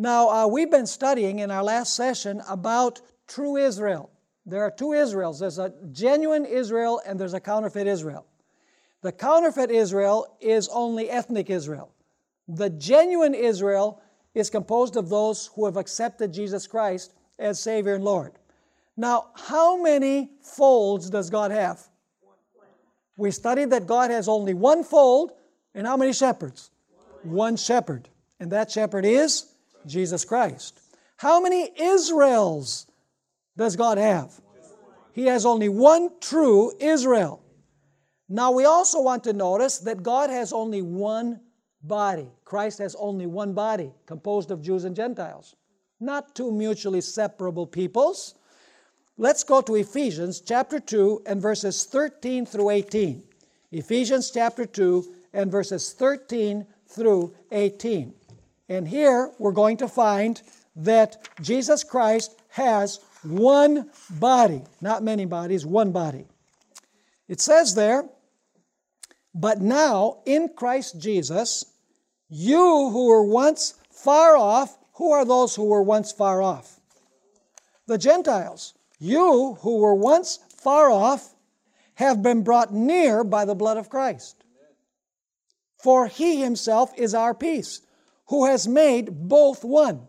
Now, we've been studying in our last session about true Israel. There are two Israels. There's a genuine Israel and there's a counterfeit Israel. The counterfeit Israel is only ethnic Israel. The genuine Israel is composed of those who have accepted Jesus Christ as Savior and Lord. Now, how many folds does God have? We studied that God has only one fold, and how many shepherds? One shepherd. And that shepherd is? Jesus Christ. How many Israels does God have? He has only one true Israel. Now we also want to notice that God has only one body. Christ has only one body, composed of Jews and Gentiles. Not two mutually separable peoples. Let's go to Ephesians chapter 2 and verses 13 through 18. Ephesians chapter 2 and verses 13 through 18. And here we're going to find that Jesus Christ has one body. Not many bodies, one body. It says there, but now in Christ Jesus, you who were once far off, who are those who were once far off? The Gentiles. You who were once far off have been brought near by the blood of Christ. For He Himself is our peace, who has made both one.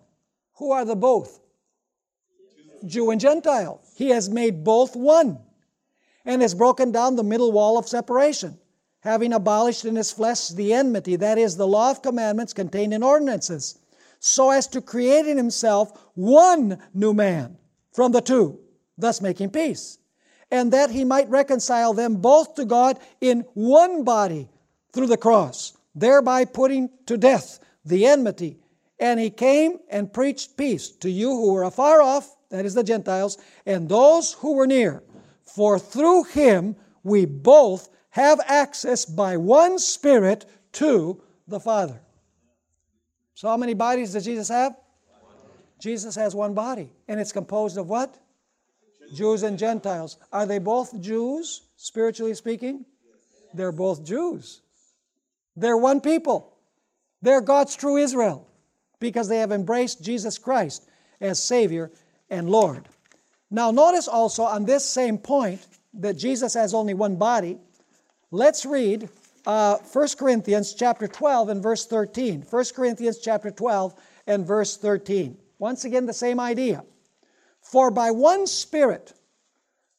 Who are the both? Jew and Gentile. He has made both one, and has broken down the middle wall of separation, having abolished in His flesh the enmity, that is, the law of commandments contained in ordinances, so as to create in Himself one new man from the two, thus making peace, and that He might reconcile them both to God in one body through the cross, thereby putting to death the enmity. And He came and preached peace to you who were afar off, that is the Gentiles, and those who were near. For through Him we both have access by one Spirit to the Father. So how many bodies does Jesus have? Jesus has one body. And it's composed of what? Jews and Gentiles. Are they both Jews, spiritually speaking? They're both Jews. They're one people. They're God's true Israel because they have embraced Jesus Christ as Savior and Lord. Now notice also on this same point that Jesus has only one body. Let's read 1 Corinthians chapter 12 and verse 13. 1 Corinthians chapter 12 and verse 13. Once again the same idea. For by one Spirit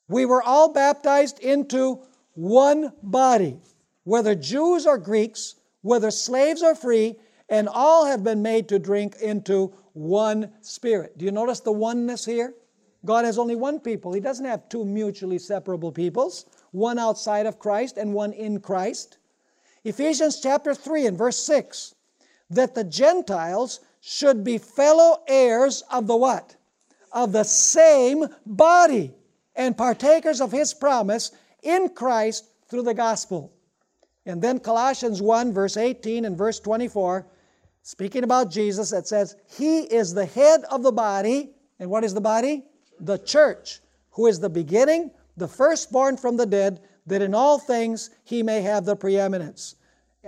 we were all baptized into one body, whether Jews or Greeks, whether slaves or free, and all have been made to drink into one Spirit. Do you notice the oneness here? God has only one people. He doesn't have two mutually separable peoples, one outside of Christ and one in Christ. Ephesians chapter 3 and verse 6, that the Gentiles should be fellow heirs of the what? Of the same body, and partakers of His promise in Christ through the gospel. And then Colossians 1, verse 18 and verse 24, speaking about Jesus, it says, He is the head of the body. And what is the body? The church, who is the beginning, the firstborn from the dead, that in all things He may have the preeminence.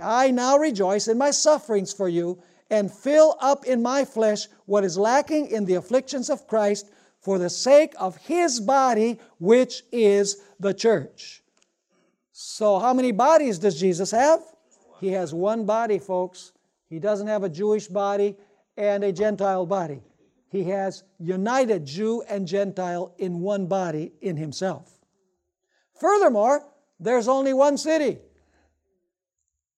I now rejoice in my sufferings for you, and fill up in my flesh what is lacking in the afflictions of Christ, for the sake of His body, which is the church. So how many bodies does Jesus have? He has one body, folks. He doesn't have a Jewish body and a Gentile body. He has united Jew and Gentile in one body in Himself. Furthermore, there's only one city.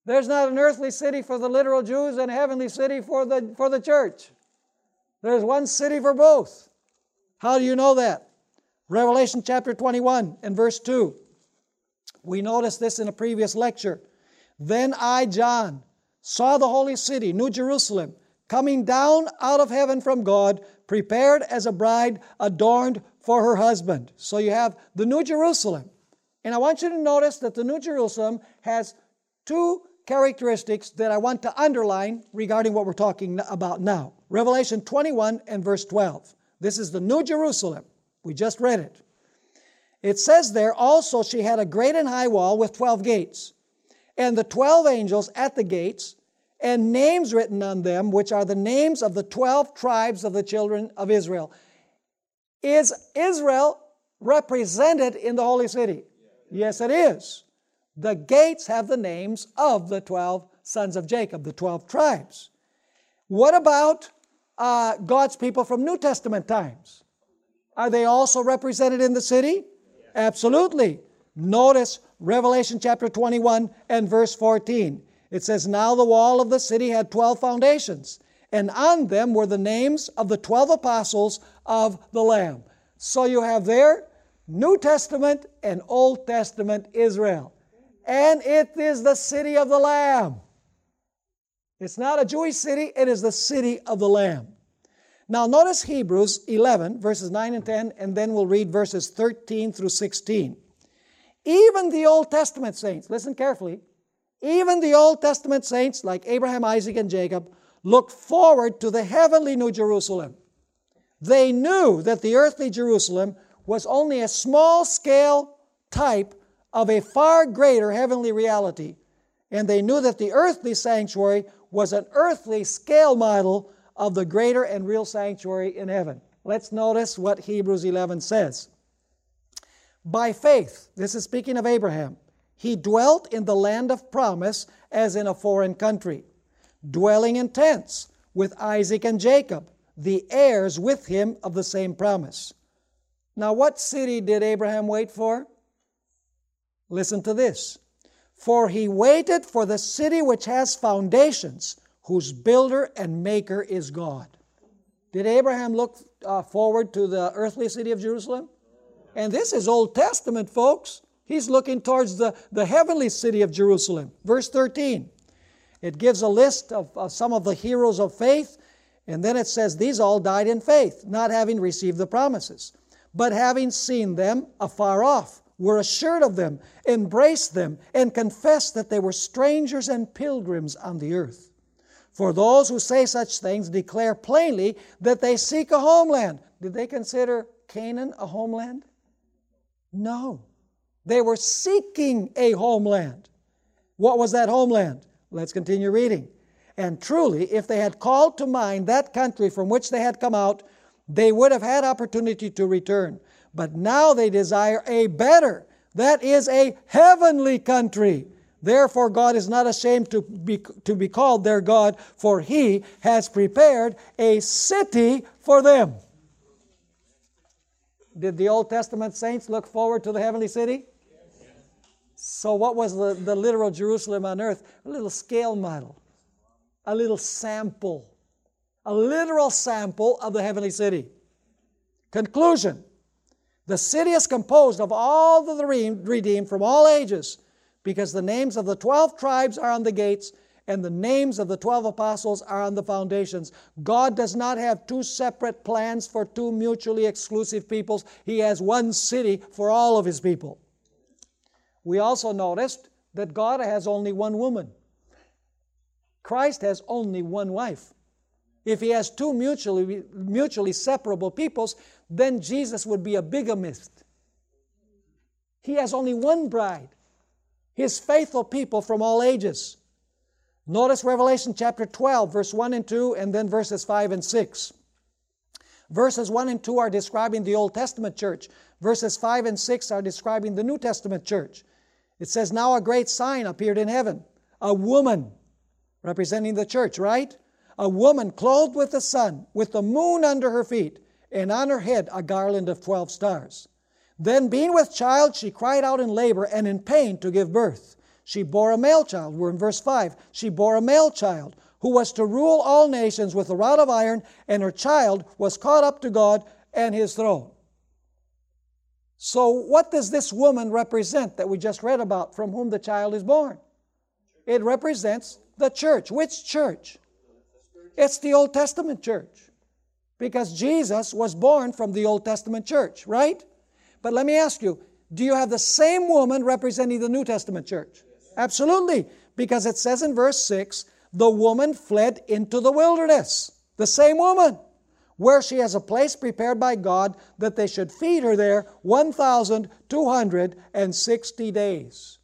There's not an earthly city for the literal Jews and a heavenly city for the church. There's one city for both. How do you know that? Revelation chapter 21 and verse 2. We noticed this in a previous lecture. Then I, John, saw the holy city, New Jerusalem, coming down out of heaven from God, prepared as a bride adorned for her husband. So you have the New Jerusalem. And I want you to notice that the New Jerusalem has two characteristics that I want to underline regarding what we're talking about now. Revelation 21 and verse 12. This is the New Jerusalem. We just read it. It says there, also she had a great and high wall with 12 gates, and the 12 angels at the gates, and names written on them, which are the names of the 12 tribes of the children of Israel. Is Israel represented in the holy city? Yes, it is. The gates have the names of the 12 sons of Jacob, the 12 tribes. What about God's people from New Testament times? Are they also represented in the city? Yes. Absolutely. Notice Revelation chapter 21 and verse 14. It says, "Now the wall of the city had 12 foundations, and on them were the names of the 12 apostles of the Lamb." So you have there New Testament and Old Testament Israel. And it is the city of the Lamb. It's not a Jewish city, it is the city of the Lamb. Now notice Hebrews 11, verses 9 and 10, and then we'll read verses 13 through 16. Even the Old Testament saints, listen carefully, even the Old Testament saints like Abraham, Isaac, and Jacob looked forward to the heavenly New Jerusalem. They knew that the earthly Jerusalem was only a small-scale type of a far greater heavenly reality. And they knew that the earthly sanctuary was an earthly scale model of the greater and real sanctuary in heaven. Let's notice what Hebrews 11 says. By faith, this is speaking of Abraham, he dwelt in the land of promise as in a foreign country, dwelling in tents with Isaac and Jacob, the heirs with him of the same promise. Now what city did Abraham wait for? Listen to this. For he waited for the city which has foundations, whose builder and maker is God. Did Abraham look forward to the earthly city of Jerusalem? And this is Old Testament, folks. He's looking towards the heavenly city of Jerusalem. Verse 13, it gives a list of some of the heroes of faith, and then it says, "These all died in faith, not having received the promises, but having seen them afar off, were assured of them, embraced them, and confessed that they were strangers and pilgrims on the earth. For those who say such things declare plainly that they seek a homeland." Did they consider Canaan a homeland? No. They were seeking a homeland. What was that homeland? Let's continue reading. "And truly, if they had called to mind that country from which they had come out, they would have had opportunity to return. But now they desire a better, that is a heavenly country. Therefore God is not ashamed to be called their God, for He has prepared a city for them." Did the Old Testament saints look forward to the heavenly city? Yes. So what was the literal Jerusalem on earth? A little scale model, a little sample, a literal sample of the heavenly city. Conclusion. The city is composed of all the redeemed from all ages, because the names of the 12 tribes are on the gates and the names of the 12 apostles are on the foundations. God does not have two separate plans for two mutually exclusive peoples. He has one city for all of His people. We also noticed that God has only one woman. Christ has only one wife. If He has two mutually separable peoples, then Jesus would be a bigamist. He has only one bride, His faithful people from all ages. Notice Revelation chapter 12, verse 1 and 2, and then verses 5 and 6. Verses 1 and 2 are describing the Old Testament church. Verses 5 and 6 are describing the New Testament church. It says, "Now a great sign appeared in heaven, a woman," representing the church, right? "A woman clothed with the sun, with the moon under her feet, and on her head a garland of 12 stars. Then being with child, she cried out in labor and in pain to give birth. She bore a male child." We're in verse 5. "She bore a male child who was to rule all nations with a rod of iron, and her child was caught up to God and His throne." So what does this woman represent that we just read about, from whom the child is born? It represents the church. Which church? It's the Old Testament church, because Jesus was born from the Old Testament church, right? But let me ask you, do you have the same woman representing the New Testament church? Yes. Absolutely, because it says in verse 6, "The woman fled into the wilderness," the same woman, "where she has a place prepared by God, that they should feed her there 1,260 days."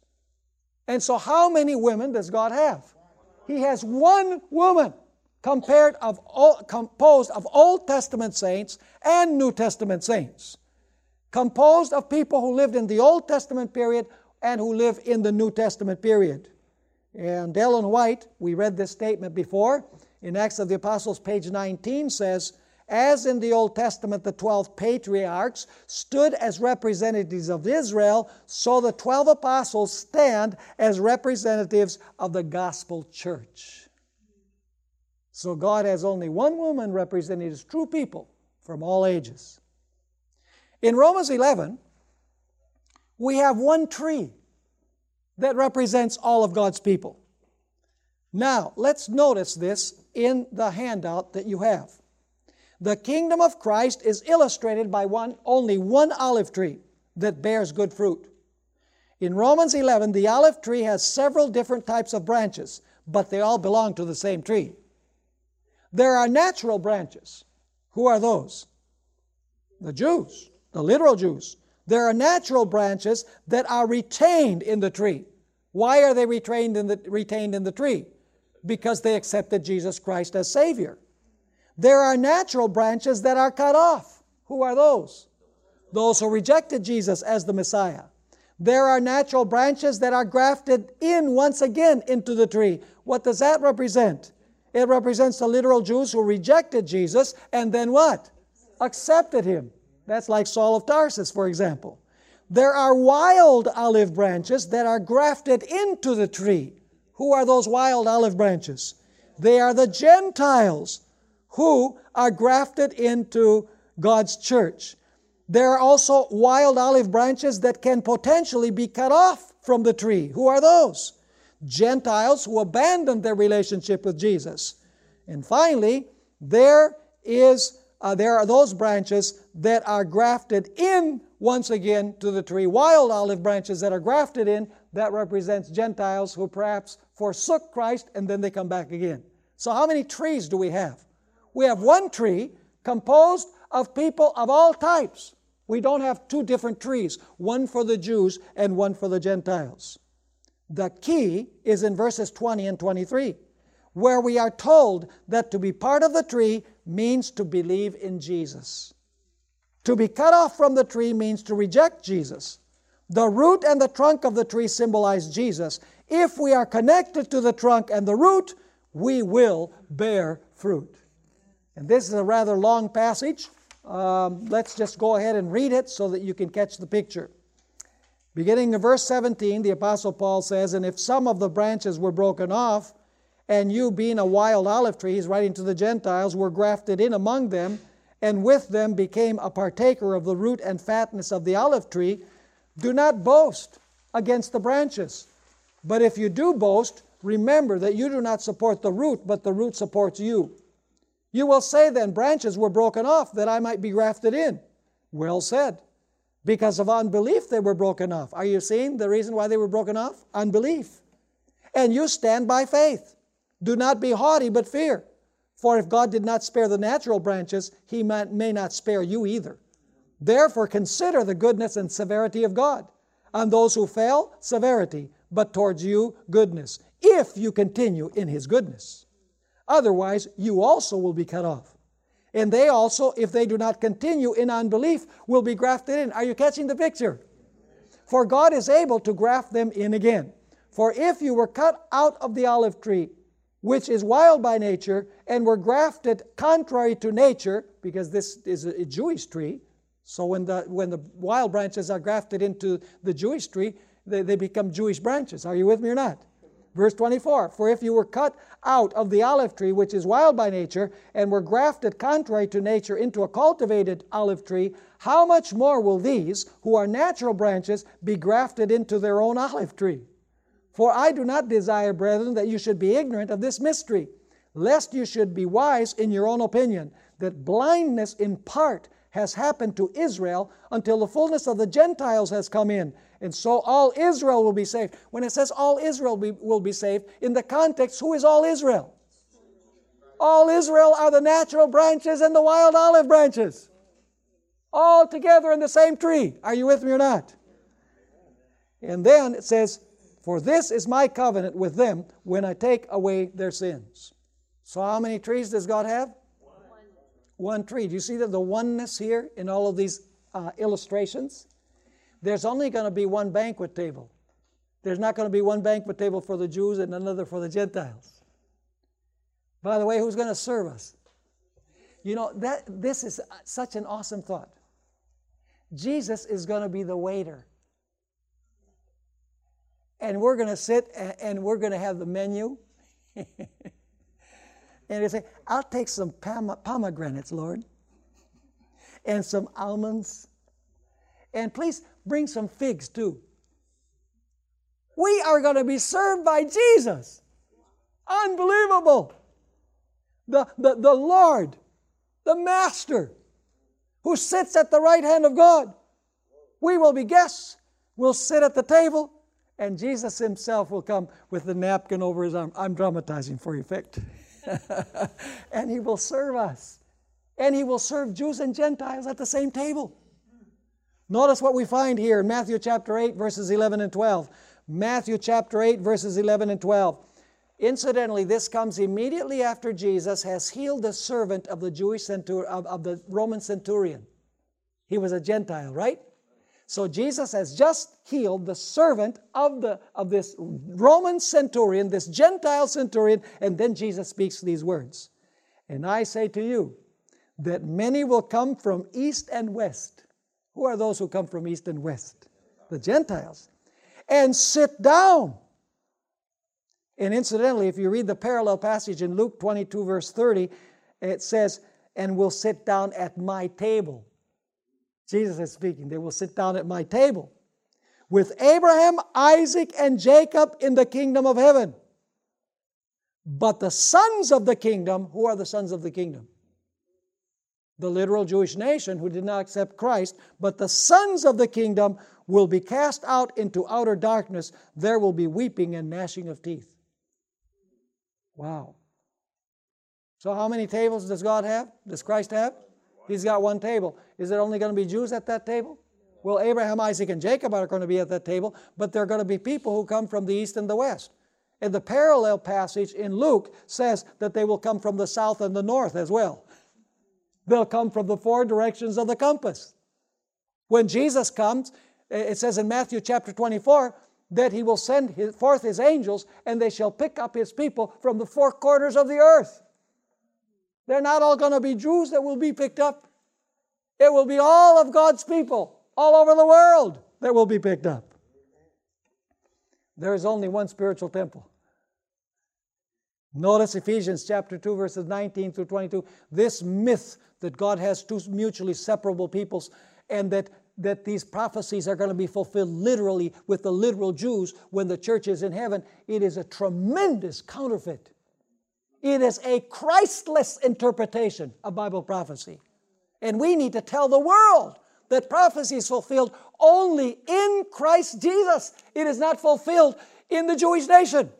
And so how many women does God have? He has one woman composed of Old Testament saints and New Testament saints, composed of people who lived in the Old Testament period and who live in the New Testament period. And Ellen White, we read this statement before, in Acts of the Apostles, page 19, says, "As in the Old Testament, the 12 patriarchs stood as representatives of Israel, so the 12 apostles stand as representatives of the gospel church." So God has only one woman representing His true people from all ages. In Romans 11, we have one tree that represents all of God's people. Now, let's notice this in the handout that you have. The kingdom of Christ is illustrated by only one olive tree that bears good fruit. In Romans 11, the olive tree has several different types of branches, but they all belong to the same tree. There are natural branches. Who are those? The Jews, the literal Jews. There are natural branches that are retained in the tree. Why are they retained in the tree? Because they accepted Jesus Christ as Savior. There are natural branches that are cut off. Who are those? Those who rejected Jesus as the Messiah. There are natural branches that are grafted in once again into the tree. What does that represent? It represents the literal Jews who rejected Jesus and then what? Accepted Him. That's like Saul of Tarsus, for example. There are wild olive branches that are grafted into the tree. Who are those wild olive branches? They are the Gentiles who are grafted into God's church. There are also wild olive branches that can potentially be cut off from the tree. Who are those? Gentiles who abandoned their relationship with Jesus. And finally, there are those branches that are grafted in once again to the tree. Wild olive branches that are grafted in, that represents Gentiles who perhaps forsook Christ and then they come back again. So how many trees do we have? We have one tree composed of people of all types. We don't have two different trees, one for the Jews and one for the Gentiles. The key is in verses 20 and 23, where we are told that to be part of the tree means to believe in Jesus. To be cut off from the tree means to reject Jesus. The root and the trunk of the tree symbolize Jesus. If we are connected to the trunk and the root, we will bear fruit. And this is a rather long passage. Let's just go ahead and read it so that you can catch the picture. Beginning in verse 17, the Apostle Paul says, "And if some of the branches were broken off, and you being a wild olive tree," he's writing to the Gentiles, "were grafted in among them, and with them became a partaker of the root and fatness of the olive tree, do not boast against the branches. But if you do boast, remember that you do not support the root, but the root supports you. You will say then, branches were broken off that I might be grafted in. Well said. Because of unbelief they were broken off." Are you seeing the reason why they were broken off? Unbelief. "And you stand by faith. Do not be haughty, but fear. For if God did not spare the natural branches, He may not spare you either. Therefore consider the goodness and severity of God. On those who fail, severity, but towards you, goodness, if you continue in His goodness. Otherwise, you also will be cut off. And they also, if they do not continue in unbelief, will be grafted in." Are you catching the picture? "For God is able to graft them in again. For if you were cut out of the olive tree, which is wild by nature, and were grafted contrary to nature," because this is a Jewish tree, so when the wild branches are grafted into the Jewish tree, they become Jewish branches. Are you with me or not? Verse 24, "For if you were cut out of the olive tree, which is wild by nature, and were grafted contrary to nature into a cultivated olive tree, how much more will these, who are natural branches, be grafted into their own olive tree? For I do not desire, brethren, that you should be ignorant of this mystery, lest you should be wise in your own opinion, that blindness in part has happened to Israel until the fullness of the Gentiles has come in. And so all Israel will be saved." When it says all Israel will be saved, in the context, who is all Israel? All Israel are the natural branches and the wild olive branches, all together in the same tree. Are you with me or not? And then it says, For this is my covenant with them when I take away their sins. So how many trees does God have? One tree. Do you see the oneness here in all of these illustrations? There's only going to be one banquet table. There's not going to be one banquet table for the Jews and another for the Gentiles. By the way, who's going to serve us? You know, this is such an awesome thought. Jesus is going to be the waiter. And we're going to sit and we're going to have the menu. And he'll say, I'll take some pomegranates, Lord, and some almonds. And please bring some figs too. We are going to be served by Jesus. Unbelievable. The Lord, the Master, who sits at the right hand of God. We will be guests. We'll sit at the table, and Jesus himself will come with the napkin over his arm. I'm dramatizing for effect. And he will serve us. And he will serve Jews and Gentiles at the same table. Notice what we find here in Matthew chapter 8, verses 11 and 12. Matthew chapter 8, verses 11 and 12. Incidentally, this comes immediately after Jesus has healed the servant of the the Roman centurion. He was a Gentile, right? So Jesus has just healed the servant of this Roman centurion, this Gentile centurion, and then Jesus speaks these words. And I say to you that many will come from east and west. Who are those who come from east and west? The Gentiles. And sit down. And incidentally, if you read the parallel passage in Luke 22, verse 30, it says, and will sit down at my table. Jesus is speaking. They will sit down at my table with Abraham, Isaac, and Jacob in the kingdom of heaven. But the sons of the kingdom, who are the sons of the kingdom? The literal Jewish nation who did not accept Christ, but the sons of the kingdom will be cast out into outer darkness. There will be weeping and gnashing of teeth. Wow. So how many tables does God have? Does Christ have? He's got one table. Is there only going to be Jews at that table? Well, Abraham, Isaac, and Jacob are going to be at that table, but there are going to be people who come from the east and the west. And the parallel passage in Luke says that they will come from the south and the north as well. They'll come from the four directions of the compass. When Jesus comes, it says in Matthew chapter 24, that he will send forth his angels, and they shall pick up his people from the four corners of the earth. They're not all going to be Jews that will be picked up. It will be all of God's people, all over the world, that will be picked up. There is only one spiritual temple. Notice Ephesians chapter 2, verses 19 through 22. This myth that God has two mutually separable peoples, and that these prophecies are going to be fulfilled literally with the literal Jews when the church is in heaven, it is a tremendous counterfeit. It is a Christless interpretation of Bible prophecy. And we need to tell the world that prophecy is fulfilled only in Christ Jesus. It is not fulfilled in the Jewish nation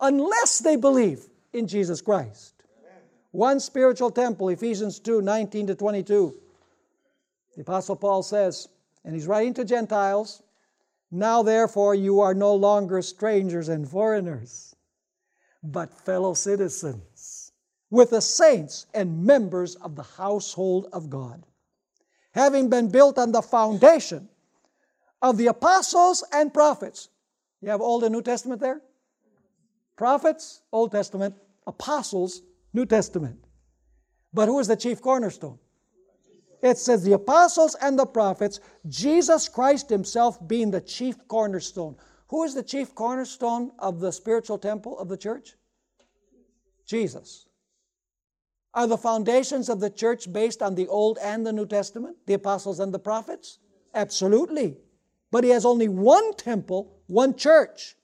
unless they believe in Jesus Christ. Amen. One spiritual temple, Ephesians 2, 19 to 22. The Apostle Paul says, and he's writing to Gentiles, now therefore you are no longer strangers and foreigners, but fellow citizens with the saints and members of the household of God, having been built on the foundation of the apostles and prophets. You have Old and New Testament there? Prophets, Old Testament, apostles, New Testament. But who is the chief cornerstone? It says the apostles and the prophets, Jesus Christ himself being the chief cornerstone. Who is the chief cornerstone of the spiritual temple of the church? Jesus. Are the foundations of the church based on the Old and the New Testament, the apostles and the prophets? Absolutely. But he has only one temple, one church.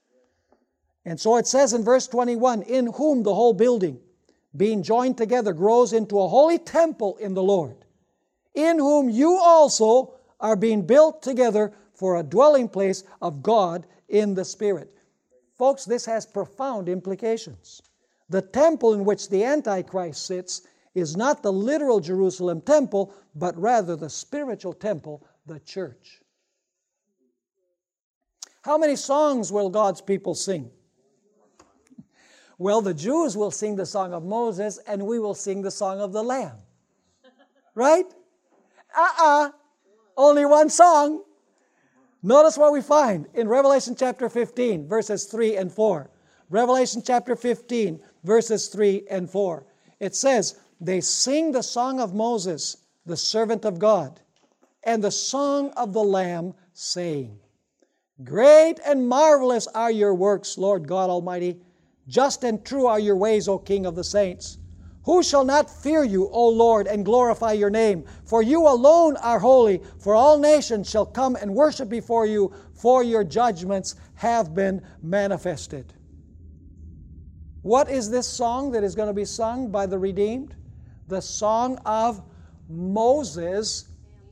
And so it says in verse 21, in whom the whole building, being joined together, grows into a holy temple in the Lord, in whom you also are being built together for a dwelling place of God in the Spirit. Folks, this has profound implications. The temple in which the Antichrist sits is not the literal Jerusalem temple, but rather the spiritual temple, the church. How many songs will God's people sing? Well, the Jews will sing the song of Moses, and we will sing the song of the Lamb. Right? Only one song. Notice what we find in Revelation chapter 15, verses 3 and 4. Revelation chapter 15, verses 3 and 4. It says, they sing the song of Moses, the servant of God, and the song of the Lamb, saying, great and marvelous are your works, Lord God Almighty. Just and true are your ways, O King of the saints. Who shall not fear you, O Lord, and glorify your name? For you alone are holy, for all nations shall come and worship before you, for your judgments have been manifested. What is this song that is going to be sung by the redeemed? The song of Moses,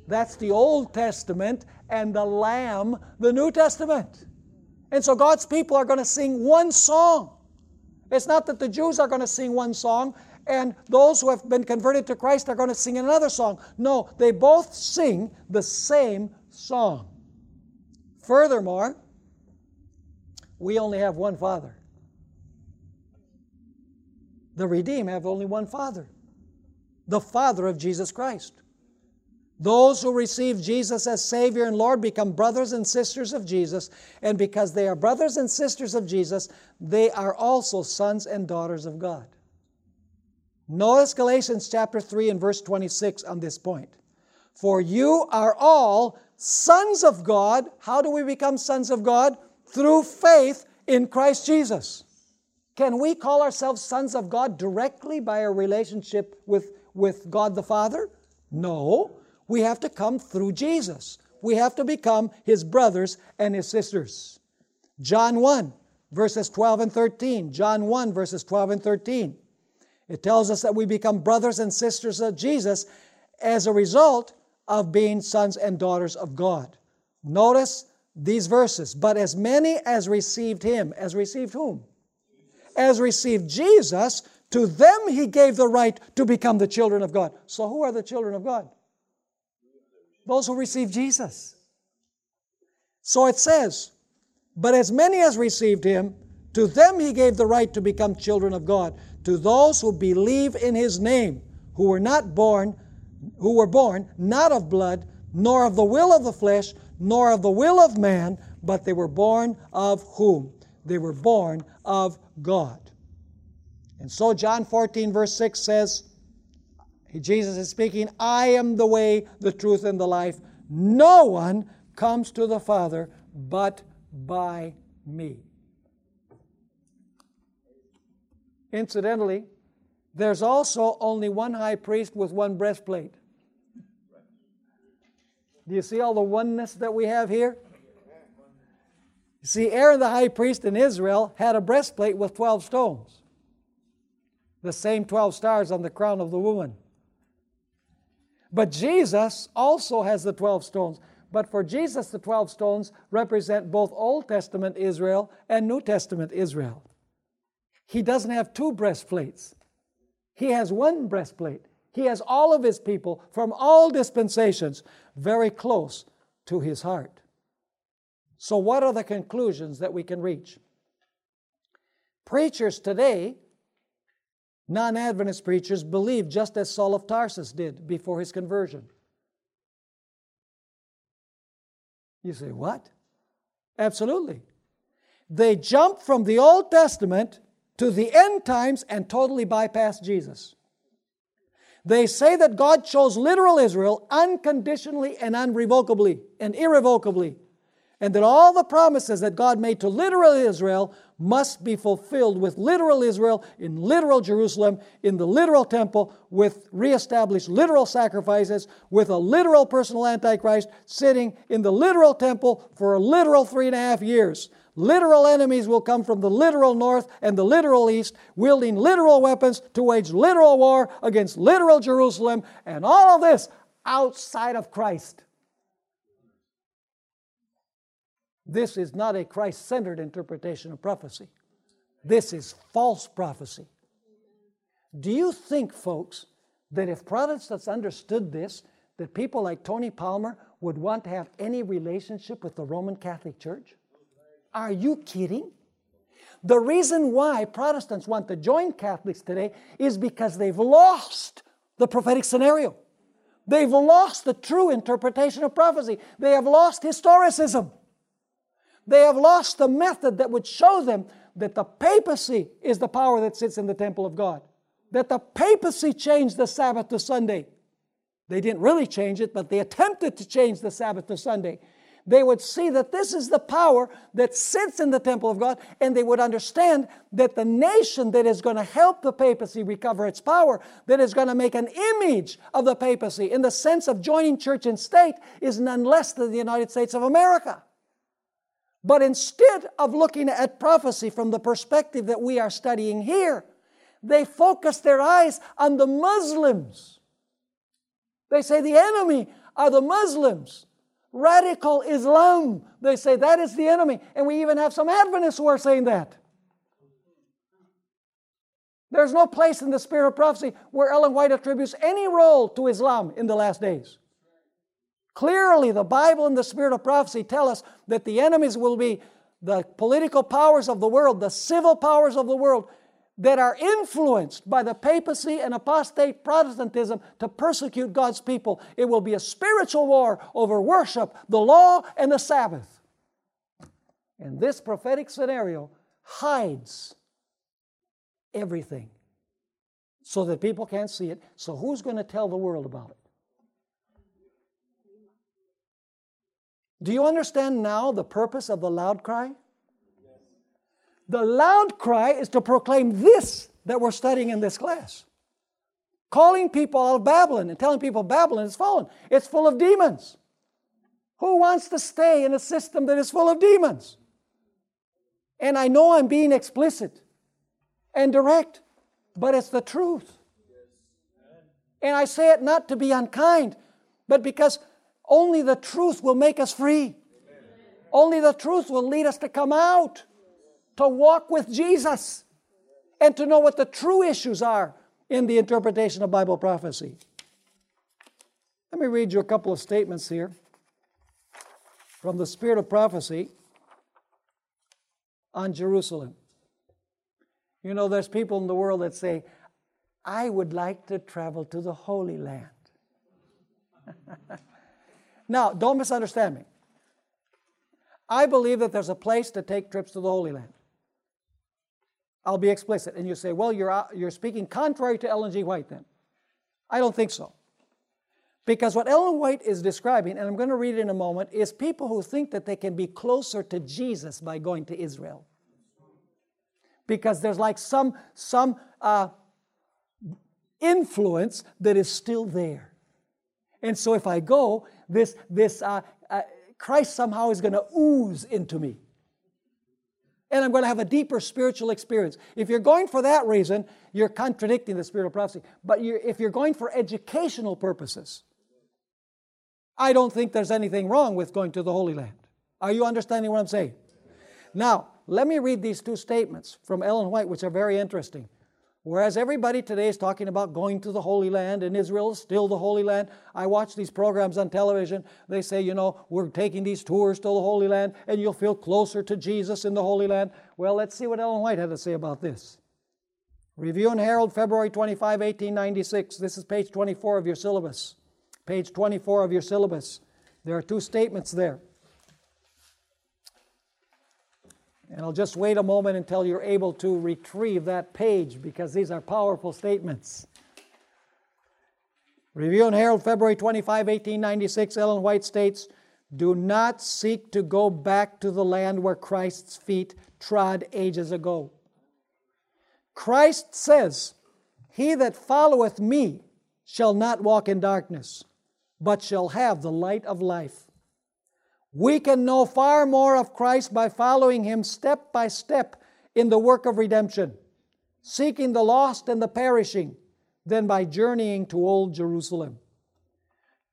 that's the Old Testament, and the Lamb, the New Testament. And so God's people are going to sing one song. It's not that the Jews are going to sing one song and those who have been converted to Christ are going to sing another song. No, they both sing the same song. Furthermore, we only have one Father. The redeemed have only one Father, the Father of Jesus Christ. Those who receive Jesus as Savior and Lord become brothers and sisters of Jesus, and because they are brothers and sisters of Jesus, they are also sons and daughters of God. Notice Galatians chapter 3 and verse 26 on this point. For you are all sons of God. How do we become sons of God? Through faith in Christ Jesus. Can we call ourselves sons of God directly by a relationship with God the Father? No. We have to come through Jesus. We have to become His brothers and His sisters. John 1, verses 12 and 13. John 1, verses 12 and 13. It tells us that we become brothers and sisters of Jesus as a result of being sons and daughters of God. Notice these verses. But as many as received Him, as received whom? As received Jesus, to them He gave the right to become the children of God. So who are the children of God? Those who receive Jesus. So it says, but as many as received Him, to them He gave the right to become children of God, to those who believe in His name, who were born not of blood, nor of the will of the flesh, nor of the will of man, but they were born of whom? They were born of God. And so John 14 verse 6 says, Jesus is speaking, I am the way, the truth, and the life. No one comes to the Father but by me. Incidentally, there's also only one high priest with one breastplate. Do you see all the oneness that we have here? You see, Aaron the high priest in Israel had a breastplate with 12 stones. The same 12 stars on the crown of the woman. But Jesus also has the 12 stones. But for Jesus, the 12 stones represent both Old Testament Israel and New Testament Israel. He doesn't have two breastplates. He has one breastplate. He has all of His people from all dispensations very close to His heart. So what are the conclusions that we can reach? Preachers today, non-Adventist preachers, believe just as Saul of Tarsus did before his conversion. You say, what? Absolutely. They jump from the Old Testament to the end times and totally bypass Jesus. They say that God chose literal Israel unconditionally and unrevocably and irrevocably, and that all the promises that God made to literal Israel must be fulfilled with literal Israel, in literal Jerusalem, in the literal temple, with reestablished literal sacrifices, with a literal personal Antichrist sitting in the literal temple for a literal 3.5 years. Literal enemies will come from the literal north and the literal east, wielding literal weapons to wage literal war against literal Jerusalem, and all of this outside of Christ. This is not a Christ-centered interpretation of prophecy. This is false prophecy. Do you think, folks, that if Protestants understood this, that people like Tony Palmer would want to have any relationship with the Roman Catholic Church? Are you kidding? The reason why Protestants want to join Catholics today is because they've lost the prophetic scenario. They've lost the true interpretation of prophecy. They have lost historicism. They have lost the method that would show them that the papacy is the power that sits in the temple of God, that the papacy changed the Sabbath to Sunday. They didn't really change it, but they attempted to change the Sabbath to Sunday. They would see that this is the power that sits in the temple of God, and they would understand that the nation that is going to help the papacy recover its power, that is going to make an image of the papacy in the sense of joining church and state, is none less than the United States of America. But instead of looking at prophecy from the perspective that we are studying here, they focus their eyes on the Muslims. They say the enemy are the Muslims. Radical Islam, they say that is the enemy. And we even have some Adventists who are saying that. There's no place in the spirit of prophecy where Ellen White attributes any role to Islam in the last days. Clearly, the Bible and the spirit of prophecy tell us that the enemies will be the political powers of the world, the civil powers of the world, that are influenced by the papacy and apostate Protestantism to persecute God's people. It will be a spiritual war over worship, the law, and the Sabbath. And this prophetic scenario hides everything so that people can't see it. So who's going to tell the world about it? Do you understand now the purpose of the loud cry? The loud cry is to proclaim this that we're studying in this class. Calling people out of Babylon and telling people Babylon is fallen. It's full of demons. Who wants to stay in a system that is full of demons? And I know I'm being explicit and direct, but it's the truth. And I say it not to be unkind, but because only the truth will make us free. Only the truth will lead us to come out, to walk with Jesus, and to know what the true issues are in the interpretation of Bible prophecy. Let me read you a couple of statements here from the Spirit of Prophecy on Jerusalem. You know, there's people in the world that say, I would like to travel to the Holy Land. Now, don't misunderstand me. I believe that there's a place to take trips to the Holy Land. I'll be explicit. And you say, well, you're speaking contrary to Ellen G. White then. I don't think so. Because what Ellen White is describing, and I'm going to read it in a moment, is people who think that they can be closer to Jesus by going to Israel. Because there's like some influence that is still there. And so if I go, this Christ somehow is going to ooze into me. And I'm going to have a deeper spiritual experience. If you're going for that reason, you're contradicting the spirit of prophecy. But if you're going for educational purposes, I don't think there's anything wrong with going to the Holy Land. Are you understanding what I'm saying? Now, let me read these two statements from Ellen White, which are very interesting. Whereas everybody today is talking about going to the Holy Land, and Israel is still the Holy Land. I watch these programs on television. They say, you know, we're taking these tours to the Holy Land, and you'll feel closer to Jesus in the Holy Land. Well, let's see what Ellen White had to say about this. Review and Herald, February 25, 1896. This is page 24 of your syllabus. Page 24 of your syllabus. There are two statements there. And I'll just wait a moment until you're able to retrieve that page, because these are powerful statements. Review and Herald, February 25, 1896, Ellen White states, do not seek to go back to the land where Christ's feet trod ages ago. Christ says, he that followeth me shall not walk in darkness, but shall have the light of life. We can know far more of Christ by following Him step by step in the work of redemption, seeking the lost and the perishing, than by journeying to old Jerusalem.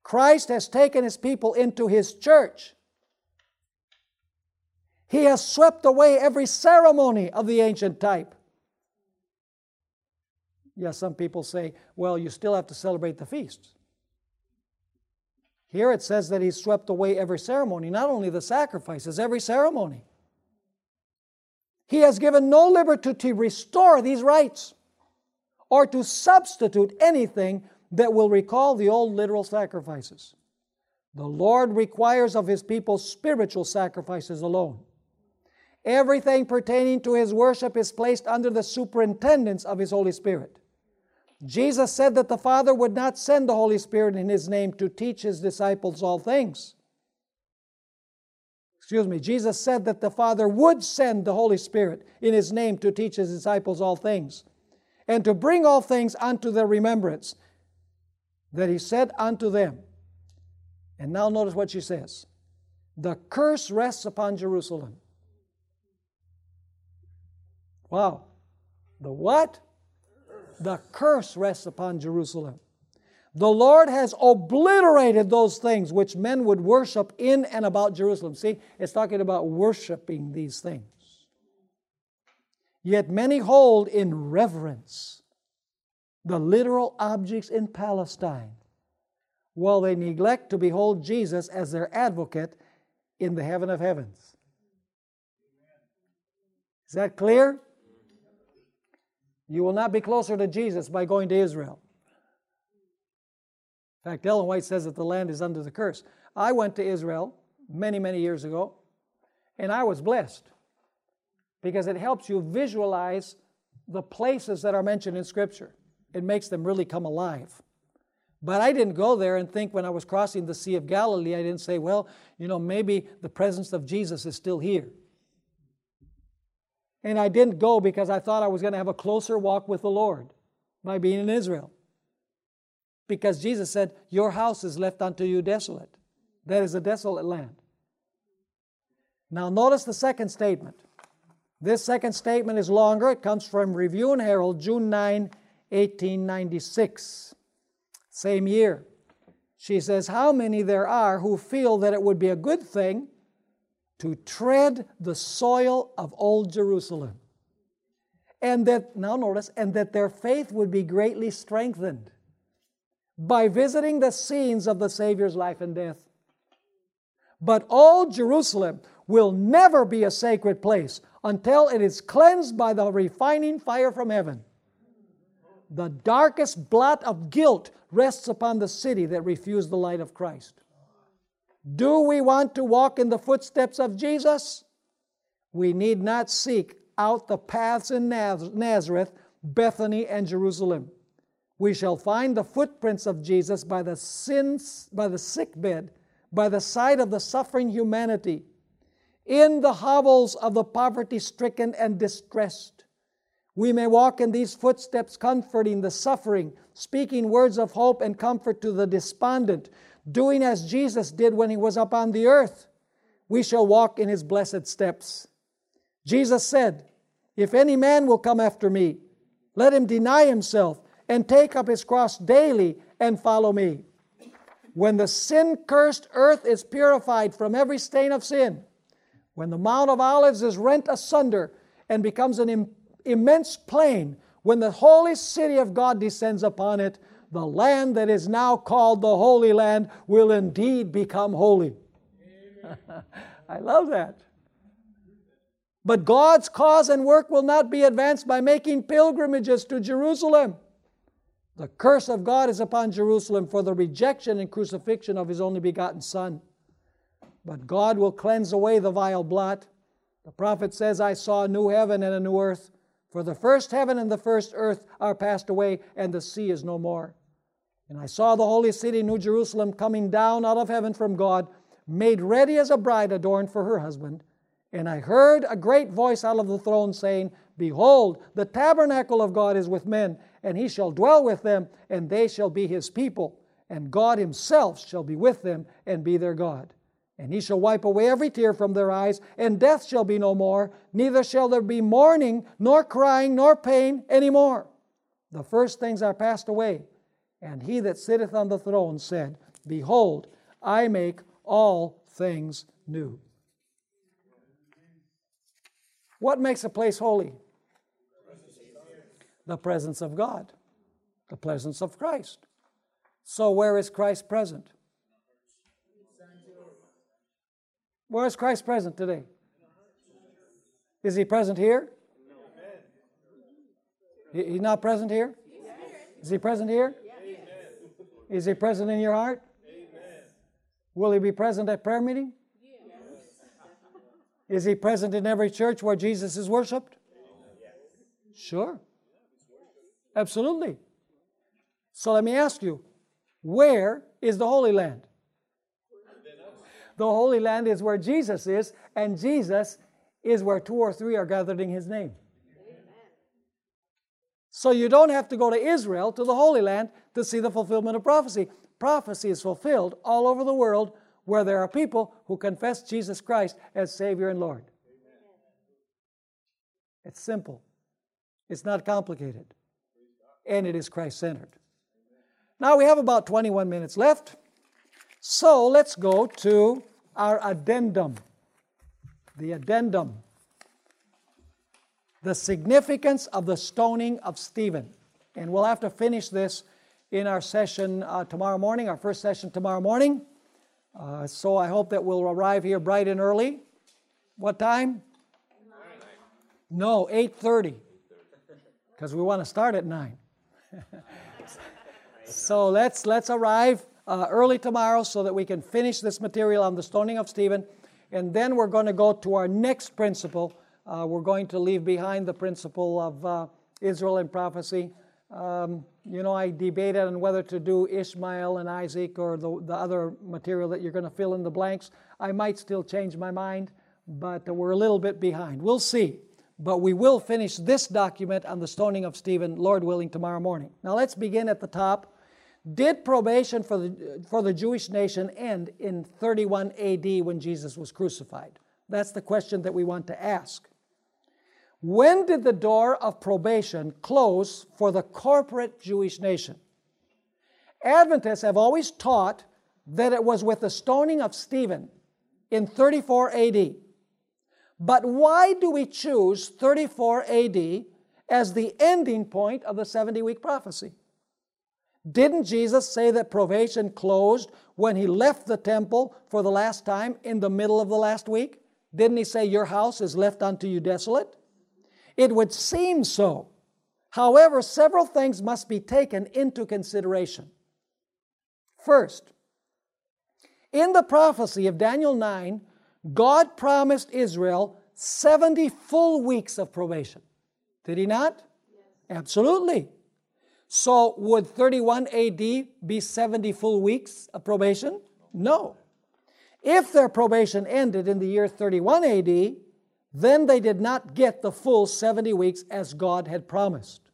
Christ has taken His people into His church. He has swept away every ceremony of the ancient type. Yes, some people say, well, you still have to celebrate the feasts. Here it says that He swept away every ceremony, not only the sacrifices, every ceremony. He has given no liberty to restore these rights or to substitute anything that will recall the old literal sacrifices. The Lord requires of His people spiritual sacrifices alone. Everything pertaining to His worship is placed under the superintendence of His Holy Spirit. Jesus said that the Father would not send the Holy Spirit in His name to teach His disciples all things. Jesus said that the Father would send the Holy Spirit in His name to teach His disciples all things, and to bring all things unto their remembrance that He said unto them. And now notice what she says. The curse rests upon Jerusalem. Wow. The what? The curse rests upon Jerusalem. The Lord has obliterated those things which men would worship in and about Jerusalem. See, it's talking about worshiping these things. Yet many hold in reverence the literal objects in Palestine, while they neglect to behold Jesus as their advocate in the heaven of heavens. Is that clear? You will not be closer to Jesus by going to Israel. In fact, Ellen White says that the land is under the curse. I went to Israel many, many years ago, and I was blessed because it helps you visualize the places that are mentioned in Scripture. It makes them really come alive. But I didn't go there and think when I was crossing the Sea of Galilee, I didn't say, well, you know, maybe the presence of Jesus is still here. And I didn't go because I thought I was going to have a closer walk with the Lord by being in Israel. Because Jesus said, your house is left unto you desolate. That is a desolate land. Now notice the second statement. This second statement is longer. It comes from Review and Herald, June 9, 1896. Same year. She says, how many there are who feel that it would be a good thing to tread the soil of old Jerusalem. And that, now notice, and that their faith would be greatly strengthened by visiting the scenes of the Savior's life and death. But old Jerusalem will never be a sacred place until it is cleansed by the refining fire from heaven. The darkest blot of guilt rests upon the city that refused the light of Christ. Do we want to walk in the footsteps of Jesus? We need not seek out the paths in Nazareth, Bethany, and Jerusalem. We shall find the footprints of Jesus by the sickbed, by the side of the suffering humanity, in the hovels of the poverty-stricken and distressed. We may walk in these footsteps, comforting the suffering, speaking words of hope and comfort to the despondent, doing as Jesus did when He was up on the earth. We shall walk in His blessed steps. Jesus said, if any man will come after me, let him deny himself and take up his cross daily and follow me. When the sin-cursed earth is purified from every stain of sin, when the Mount of Olives is rent asunder and becomes an immense plain, when the holy city of God descends upon it, the land that is now called the Holy Land will indeed become holy. I love that. But God's cause and work will not be advanced by making pilgrimages to Jerusalem. The curse of God is upon Jerusalem for the rejection and crucifixion of His only begotten Son. But God will cleanse away the vile blot. The prophet says, I saw a new heaven and a new earth, for the first heaven and the first earth are passed away, and the sea is no more. And I saw the holy city, New Jerusalem, coming down out of heaven from God, made ready as a bride adorned for her husband. And I heard a great voice out of the throne saying, behold, the tabernacle of God is with men, and He shall dwell with them, and they shall be His people. And God Himself shall be with them and be their God. And He shall wipe away every tear from their eyes, and death shall be no more. Neither shall there be mourning, nor crying, nor pain any more. The first things are passed away. And He that sitteth on the throne said, behold, I make all things new. What makes a place holy? The presence of God, the presence of Christ. So where is Christ present? Where is Christ present today? Is he present here? No. He's not present here? Yes. Is he present here? Yes. Is he present in your heart? Amen. Will he be present at prayer meeting? Yes. Is he present in every church where Jesus is worshipped? Yes. Sure. Absolutely. So let me ask you, where is the Holy Land? The Holy Land is where Jesus is, and Jesus is where 2 or 3 are gathered in His name. Amen. So you don't have to go to Israel, to the Holy Land, to see the fulfillment of prophecy. Prophecy is fulfilled all over the world where there are people who confess Jesus Christ as Savior and Lord. Amen. It's simple. It's not complicated. And it is Christ-centered. Now we have about 21 minutes left. So let's go to our addendum. The addendum. The significance of the stoning of Stephen. And we'll have to finish this in our session tomorrow morning, our first session tomorrow morning. So I hope that we'll arrive here bright and early. What time? 9. No, 8:30. Because we want to start at 9. So let's arrive early tomorrow so that we can finish this material on the stoning of Stephen. And then we're going to go to our next principle. We're going to leave behind the principle of Israel and prophecy. I debated on whether to do Ishmael and Isaac or the other material that you're going to fill in the blanks. I might still change my mind, but we're a little bit behind. We'll see. But we will finish this document on the stoning of Stephen, Lord willing, tomorrow morning. Now let's begin at the top. Did probation for the Jewish nation end in 31 AD when Jesus was crucified? That's the question that we want to ask. When did the door of probation close for the corporate Jewish nation? Adventists have always taught that it was with the stoning of Stephen in 34 AD. But why do we choose 34 AD as the ending point of the 70-week prophecy? Didn't Jesus say that probation closed when He left the temple for the last time in the middle of the last week? Didn't He say, your house is left unto you desolate? It would seem so. However, several things must be taken into consideration. First, in the prophecy of Daniel 9, God promised Israel 70 full weeks of probation. Did He not? Yes. Absolutely. So would 31 AD be 70 full weeks of probation? No. If their probation ended in the year 31 AD, then they did not get the full 70 weeks as God had promised.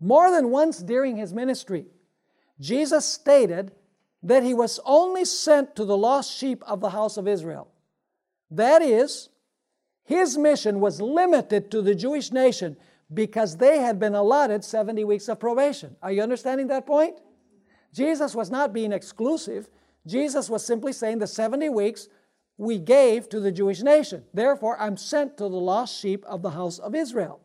More than once during His ministry, Jesus stated that He was only sent to the lost sheep of the house of Israel. That is, His mission was limited to the Jewish nation because they had been allotted 70 weeks of probation. Are you understanding that point? Jesus was not being exclusive. Jesus was simply saying the 70 weeks we gave to the Jewish nation. Therefore, I'm sent to the lost sheep of the house of Israel.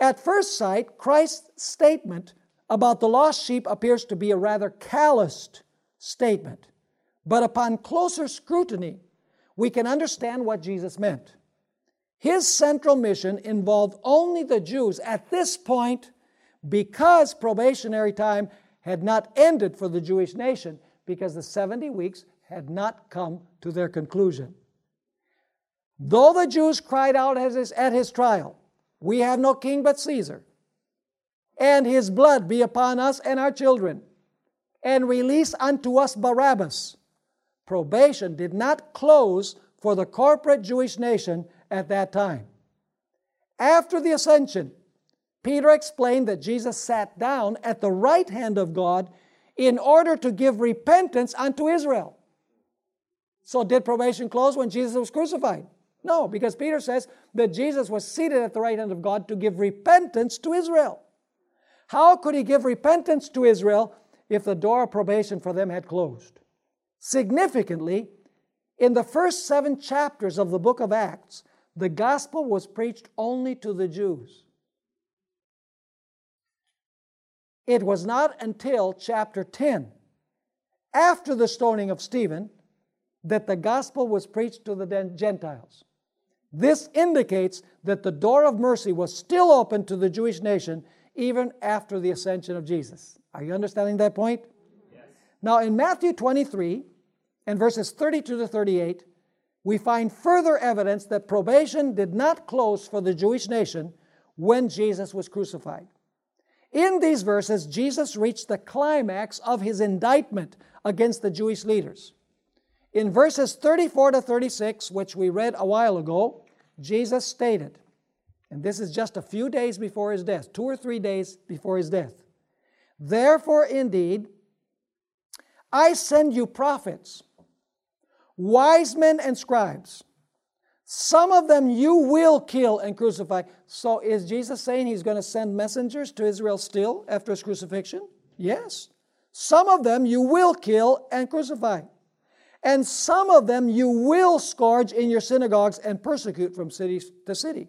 At first sight, Christ's statement about the lost sheep appears to be a rather calloused statement. But upon closer scrutiny, we can understand what Jesus meant. His central mission involved only the Jews at this point because probationary time had not ended for the Jewish nation because the 70 weeks had not come to their conclusion. Though the Jews cried out at His trial, "We have no king but Caesar, and his blood be upon us and our children, and release unto us Barabbas," probation did not close for the corporate Jewish nation at that time. After the ascension, Peter explained that Jesus sat down at the right hand of God in order to give repentance unto Israel. So did probation close when Jesus was crucified? No, because Peter says that Jesus was seated at the right hand of God to give repentance to Israel. How could He give repentance to Israel if the door of probation for them had closed? Significantly, in the first 7 chapters of the book of Acts, the gospel was preached only to the Jews. It was not until chapter 10, after the stoning of Stephen, that the gospel was preached to the Gentiles. This indicates that the door of mercy was still open to the Jewish nation even after the ascension of Jesus. Are you understanding that point? Yes. Now in Matthew 23 and verses 32 to 38, we find further evidence that probation did not close for the Jewish nation when Jesus was crucified. In these verses, Jesus reached the climax of his indictment against the Jewish leaders. In verses 34 to 36, which we read a while ago, Jesus stated, and this is just a few days before his death, 2 or 3 days before his death, "Therefore, indeed, I send you prophets, wise men and scribes. Some of them you will kill and crucify." So is Jesus saying he's going to send messengers to Israel still after his crucifixion? Yes. Some of them you will kill and crucify. And some of them you will scourge in your synagogues and persecute from city to city.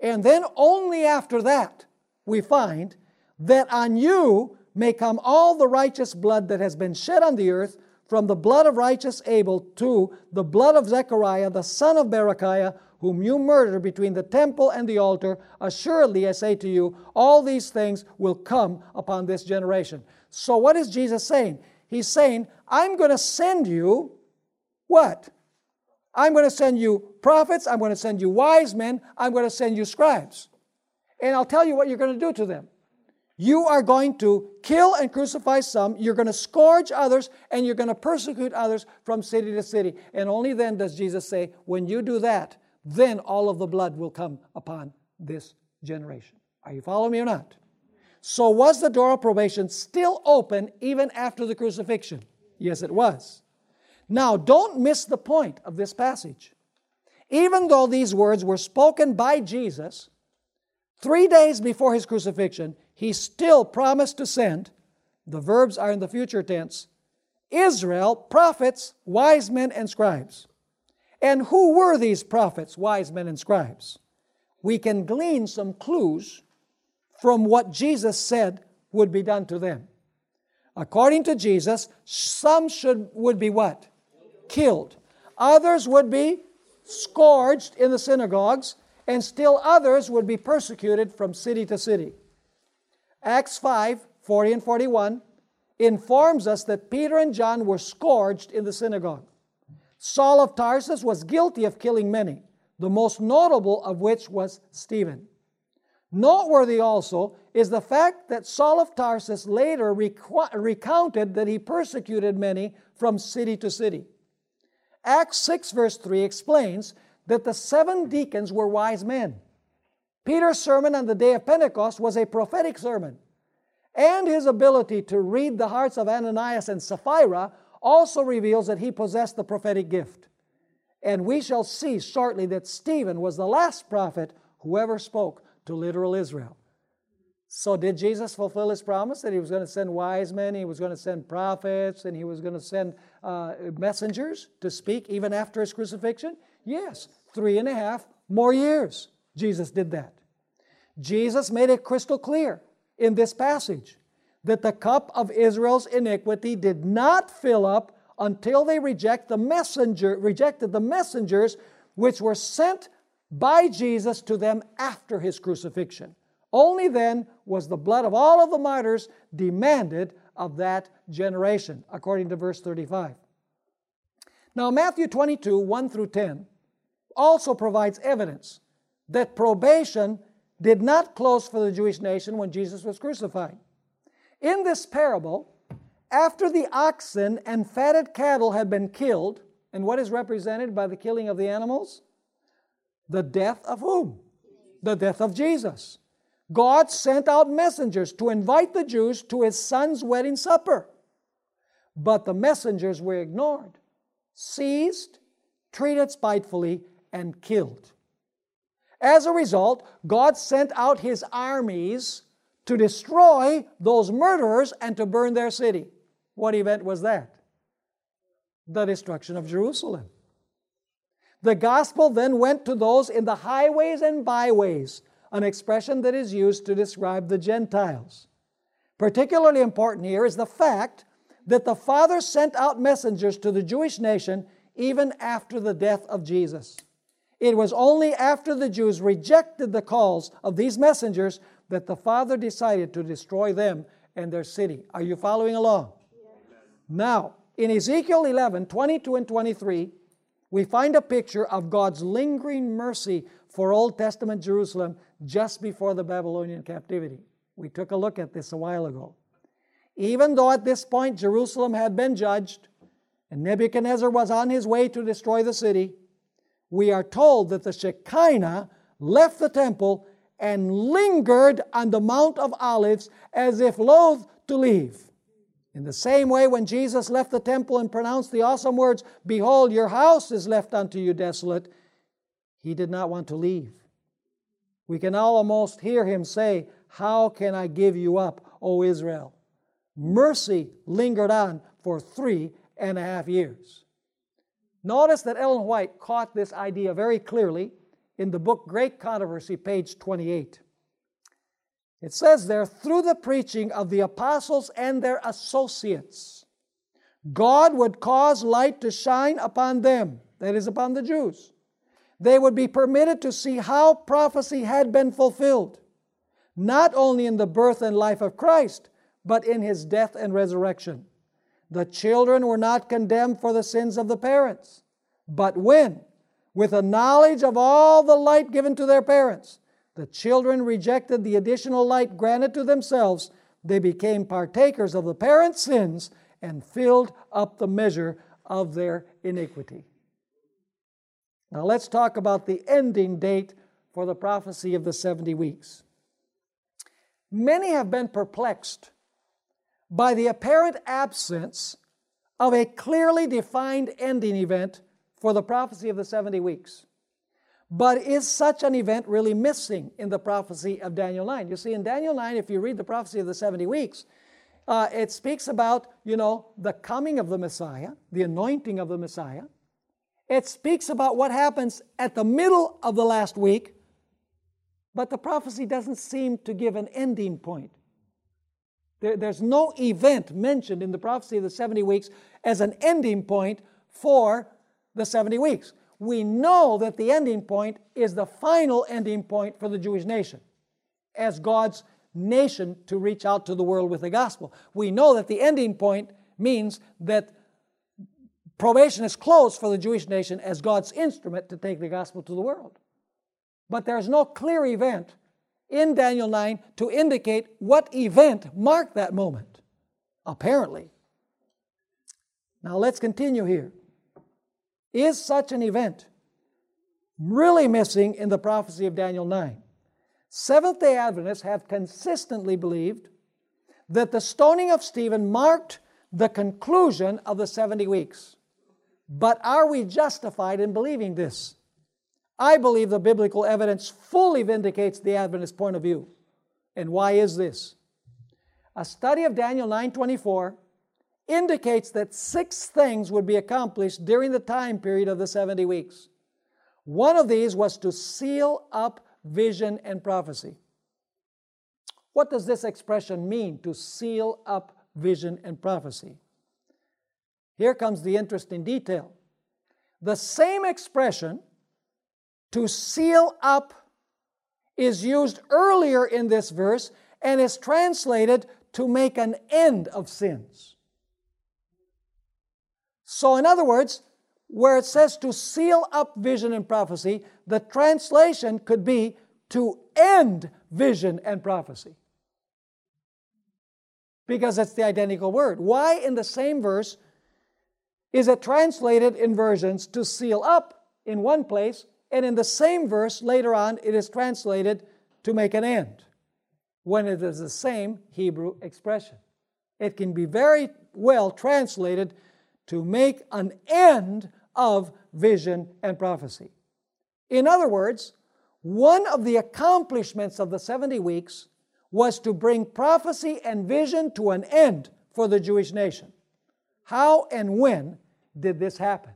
And then only after that we find that on you may come all the righteous blood that has been shed on the earth, from the blood of righteous Abel to the blood of Zechariah, the son of Berechiah, whom you murdered between the temple and the altar. Assuredly, I say to you, all these things will come upon this generation. So what is Jesus saying? He's saying, I'm going to send you what? I'm going to send you prophets, I'm going to send you wise men, I'm going to send you scribes. And I'll tell you what you're going to do to them. You are going to kill and crucify some, you're going to scourge others, and you're going to persecute others from city to city. And only then does Jesus say, when you do that, then all of the blood will come upon this generation. Are you following me or not? So was the door of probation still open even after the crucifixion? Yes, it was. Now, don't miss the point of this passage. Even though these words were spoken by Jesus 3 days before his crucifixion, he still promised to send, the verbs are in the future tense, Israel, prophets, wise men, and scribes. And who were these prophets, wise men, and scribes? We can glean some clues from what Jesus said would be done to them. According to Jesus, some would be what? Killed. Others would be scourged in the synagogues, and still others would be persecuted from city to city. Acts 5, 40 and 41 informs us that Peter and John were scourged in the synagogue. Saul of Tarsus was guilty of killing many, the most notable of which was Stephen. Noteworthy also is the fact that Saul of Tarsus later recounted that he persecuted many from city to city. Acts 6 verse 3 explains that the 7 deacons were wise men. Peter's sermon on the day of Pentecost was a prophetic sermon, and his ability to read the hearts of Ananias and Sapphira also reveals that he possessed the prophetic gift. And we shall see shortly that Stephen was the last prophet who ever spoke to literal Israel. So did Jesus fulfill his promise that he was going to send wise men, he was going to send prophets, and he was going to send messengers to speak even after his crucifixion? Yes, 3.5 more years Jesus did that. Jesus made it crystal clear in this passage that the cup of Israel's iniquity did not fill up until they rejected the messengers which were sent by Jesus to them after his crucifixion. Only then was the blood of all of the martyrs demanded of that generation, according to verse 35. Now Matthew 22, 1 through 10 also provides evidence that probation did not close for the Jewish nation when Jesus was crucified. In this parable, after the oxen and fatted cattle had been killed, and what is represented by the killing of the animals? The death of whom? The death of Jesus. God sent out messengers to invite the Jews to his son's wedding supper. But the messengers were ignored, seized, treated spitefully, and killed. As a result, God sent out his armies to destroy those murderers and to burn their city. What event was that? The destruction of Jerusalem. The gospel then went to those in the highways and byways, an expression that is used to describe the Gentiles. Particularly important here is the fact that the Father sent out messengers to the Jewish nation even after the death of Jesus. It was only after the Jews rejected the calls of these messengers that the Father decided to destroy them and their city. Are you following along? Yes. Now, in Ezekiel 11, 22 and 23, we find a picture of God's lingering mercy for Old Testament Jerusalem just before the Babylonian captivity. We took a look at this a while ago. Even though at this point Jerusalem had been judged and Nebuchadnezzar was on his way to destroy the city, we are told that the Shekinah left the temple and lingered on the Mount of Olives as if loath to leave. In the same way, when Jesus left the temple and pronounced the awesome words, "Behold, your house is left unto you desolate," he did not want to leave. We can almost hear him say, "How can I give you up, O Israel?" Mercy lingered on for 3.5 years. Notice that Ellen White caught this idea very clearly in the book Great Controversy, page 28. It says there, through the preaching of the apostles and their associates, God would cause light to shine upon them, that is, upon the Jews. They would be permitted to see how prophecy had been fulfilled, not only in the birth and life of Christ, but in His death and resurrection. The children were not condemned for the sins of the parents, but when, with a knowledge of all the light given to their parents, the children rejected the additional light granted to themselves, they became partakers of the parents' sins and filled up the measure of their iniquity. Now let's talk about the ending date for the prophecy of the 70 weeks. Many have been perplexed by the apparent absence of a clearly defined ending event for the prophecy of the 70 weeks. But is such an event really missing in the prophecy of Daniel 9? You see, in Daniel 9, if you read the prophecy of the 70 weeks, it speaks about, the coming of the Messiah, the anointing of the Messiah. It speaks about what happens at the middle of the last week, but the prophecy doesn't seem to give an ending point. There's no event mentioned in the prophecy of the 70 weeks as an ending point for the 70 weeks. We know that the ending point is the final ending point for the Jewish nation, as God's nation to reach out to the world with the gospel. We know that the ending point means that probation is closed for the Jewish nation as God's instrument to take the gospel to the world. But there's no clear event in Daniel 9 to indicate what event marked that moment, apparently. Now let's continue here. Is such an event really missing in the prophecy of Daniel 9? Seventh-day Adventists have consistently believed that the stoning of Stephen marked the conclusion of the 70 weeks. But are we justified in believing this? I believe the biblical evidence fully vindicates the Adventist point of view. And why is this? A study of Daniel 9:24 indicates that 6 things would be accomplished during the time period of the 70 weeks. One of these was to seal up vision and prophecy. What does this expression mean, to seal up vision and prophecy? Here comes the interesting detail. The same expression, to seal up, is used earlier in this verse and is translated to make an end of sins. So in other words, where it says to seal up vision and prophecy, the translation could be to end vision and prophecy, because it's the identical word. Why in the same verse is it translated in versions to seal up in one place, and in the same verse later on it is translated to make an end, when it is the same Hebrew expression? It can be very well translated to make an end of vision and prophecy. In other words, one of the accomplishments of the 70 weeks was to bring prophecy and vision to an end for the Jewish nation. How and when did this happen?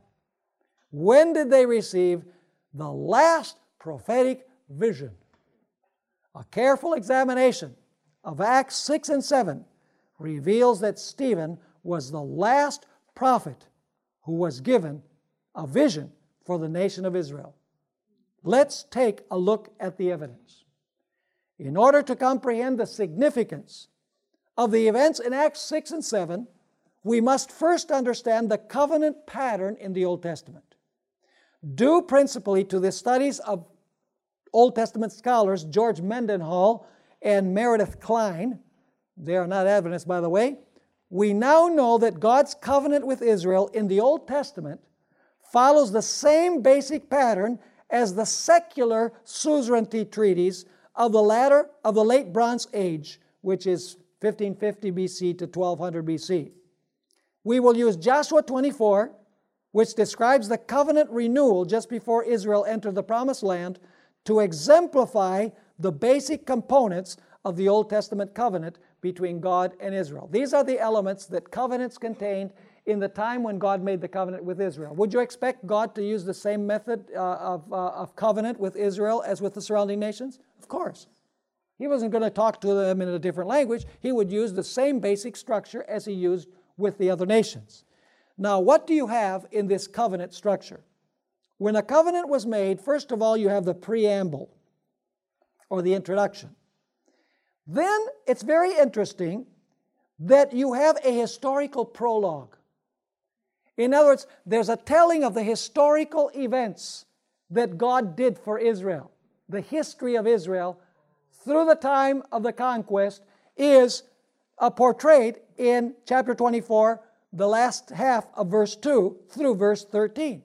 When did they receive the last prophetic vision? A careful examination of Acts 6 and 7 reveals that Stephen was the last prophet who was given a vision for the nation of Israel. Let's take a look at the evidence. In order to comprehend the significance of the events in Acts 6 and 7, we must first understand the covenant pattern in the Old Testament. Due principally to the studies of Old Testament scholars George Mendenhall and Meredith Klein, they are not Adventists, by the way, we now know that God's covenant with Israel in the Old Testament follows the same basic pattern as the secular suzerainty treaties of the late Bronze Age, which is 1550 BC to 1200 BC. We will use Joshua 24, which describes the covenant renewal just before Israel entered the Promised Land, to exemplify the basic components of the Old Testament covenant between God and Israel. These are the elements that covenants contained in the time when God made the covenant with Israel. Would you expect God to use the same method of covenant with Israel as with the surrounding nations? Of course. He wasn't going to talk to them in a different language. He would use the same basic structure as he used with the other nations. Now, what do you have in this covenant structure? When a covenant was made, first of all, you have the preamble, or the introduction. Then, it's very interesting that you have a historical prologue. In other words, there's a telling of the historical events that God did for Israel. The history of Israel through the time of the conquest is portrayed in chapter 24, the last half of verse 2 through verse 13.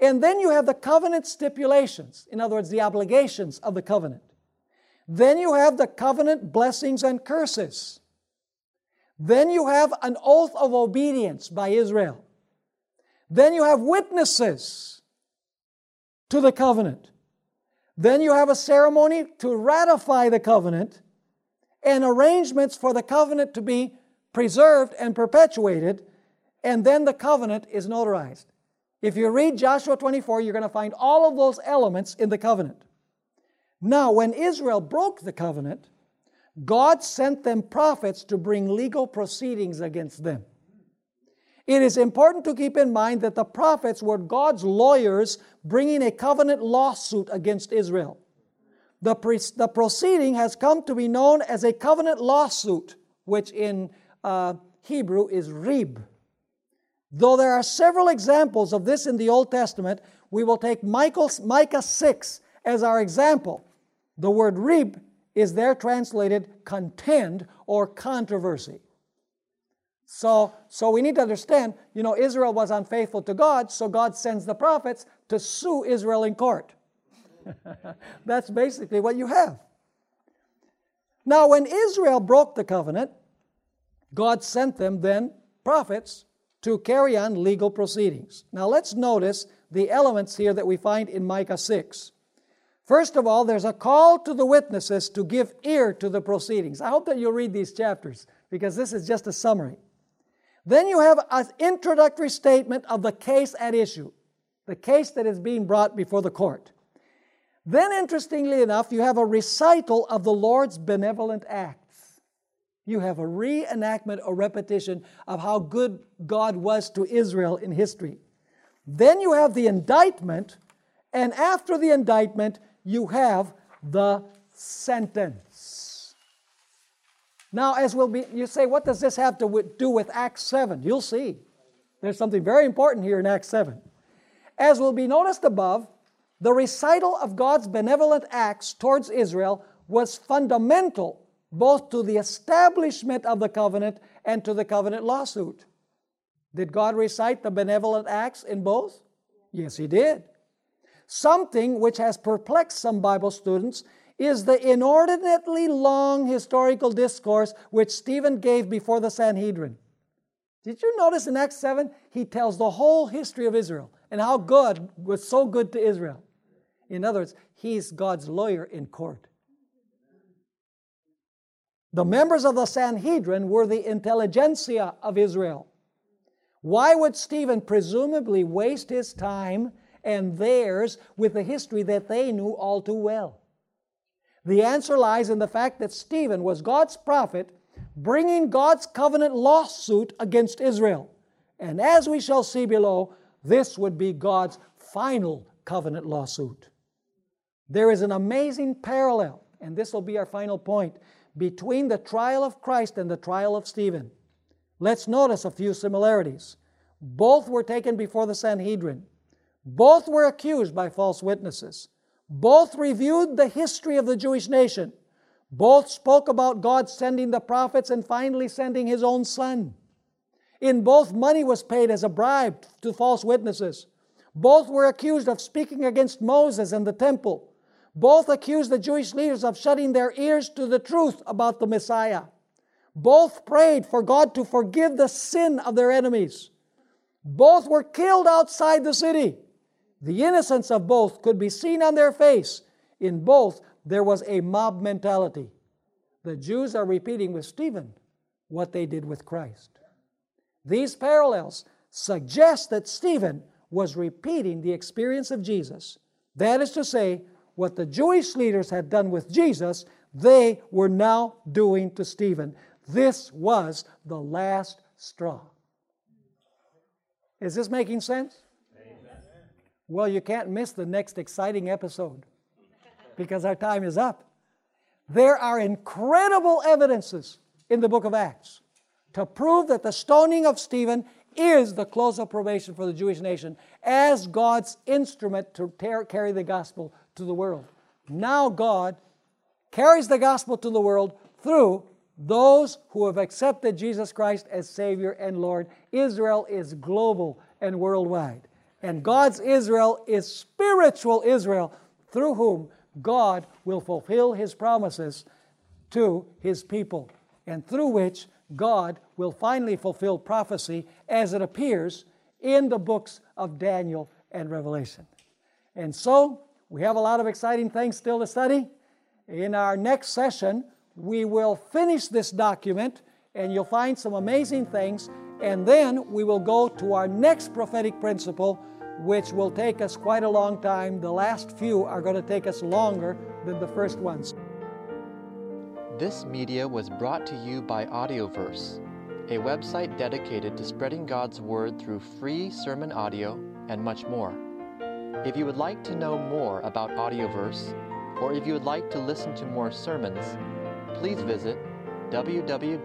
And then you have the covenant stipulations, in other words, the obligations of the covenant. Then you have the covenant blessings and curses. Then you have an oath of obedience by Israel. Then you have witnesses to the covenant. Then you have a ceremony to ratify the covenant and arrangements for the covenant to be preserved and perpetuated, and then the covenant is notarized. If you read Joshua 24, you're going to find all of those elements in the covenant. Now, when Israel broke the covenant, God sent them prophets to bring legal proceedings against them. It is important to keep in mind that the prophets were God's lawyers bringing a covenant lawsuit against Israel. The proceeding has come to be known as a covenant lawsuit, which in Hebrew is rib. Though there are several examples of this in the Old Testament, we will take Micah 6 as our example. The word rib is there translated contend or controversy. So we need to understand, you know, Israel was unfaithful to God, so God sends the prophets to sue Israel in court. That's basically what you have. Now, when Israel broke the covenant, God sent them then prophets to carry on legal proceedings. Now, let's notice the elements here that we find in Micah 6. First of all, there's a call to the witnesses to give ear to the proceedings. I hope that you'll read these chapters, because this is just a summary. Then you have an introductory statement of the case at issue, the case that is being brought before the court. Then, interestingly enough, you have a recital of the Lord's benevolent acts. You have a reenactment or repetition of how good God was to Israel in history. Then you have the indictment, and after the indictment, you have the sentence. Now, you say, what does this have to do with Acts 7? You'll see. There's something very important here in Acts 7. As will be noticed above, the recital of God's benevolent acts towards Israel was fundamental both to the establishment of the covenant and to the covenant lawsuit. Did God recite the benevolent acts in both? Yes, He did. Something which has perplexed some Bible students is the inordinately long historical discourse which Stephen gave before the Sanhedrin. Did you notice in Acts 7, he tells the whole history of Israel and how God was so good to Israel. In other words, he's God's lawyer in court. The members of the Sanhedrin were the intelligentsia of Israel. Why would Stephen presumably waste his time and theirs with a history that they knew all too well? The answer lies in the fact that Stephen was God's prophet bringing God's covenant lawsuit against Israel. And as we shall see below, this would be God's final covenant lawsuit. There is an amazing parallel, and this will be our final point, between the trial of Christ and the trial of Stephen. Let's notice a few similarities. Both were taken before the Sanhedrin. Both were accused by false witnesses. Both reviewed the history of the Jewish nation. Both spoke about God sending the prophets and finally sending His own Son. In both, money was paid as a bribe to false witnesses. Both were accused of speaking against Moses and the temple. Both accused the Jewish leaders of shutting their ears to the truth about the Messiah. Both prayed for God to forgive the sin of their enemies. Both were killed outside the city. The innocence of both could be seen on their face. In both, there was a mob mentality. The Jews are repeating with Stephen what they did with Christ. These parallels suggest that Stephen was repeating the experience of Jesus. That is to say, what the Jewish leaders had done with Jesus, they were now doing to Stephen. This was the last straw. Is this making sense? Amen. Well, you can't miss the next exciting episode because our time is up. There are incredible evidences in the book of Acts to prove that the stoning of Stephen is the close of probation for the Jewish nation as God's instrument to carry the gospel to the world. Now God carries the gospel to the world through those who have accepted Jesus Christ as Savior and Lord. Israel is global and worldwide. And God's Israel is spiritual Israel, through whom God will fulfill His promises to His people, and through which God will finally fulfill prophecy as it appears in the books of Daniel and Revelation. And so, we have a lot of exciting things still to study. In our next session, we will finish this document, and you'll find some amazing things, and then we will go to our next prophetic principle, which will take us quite a long time. The last few are going to take us longer than the first ones. This media was brought to you by Audioverse, a website dedicated to spreading God's Word through free sermon audio and much more. If you would like to know more about Audioverse, or if you would like to listen to more sermons, please visit www.audioverse.org.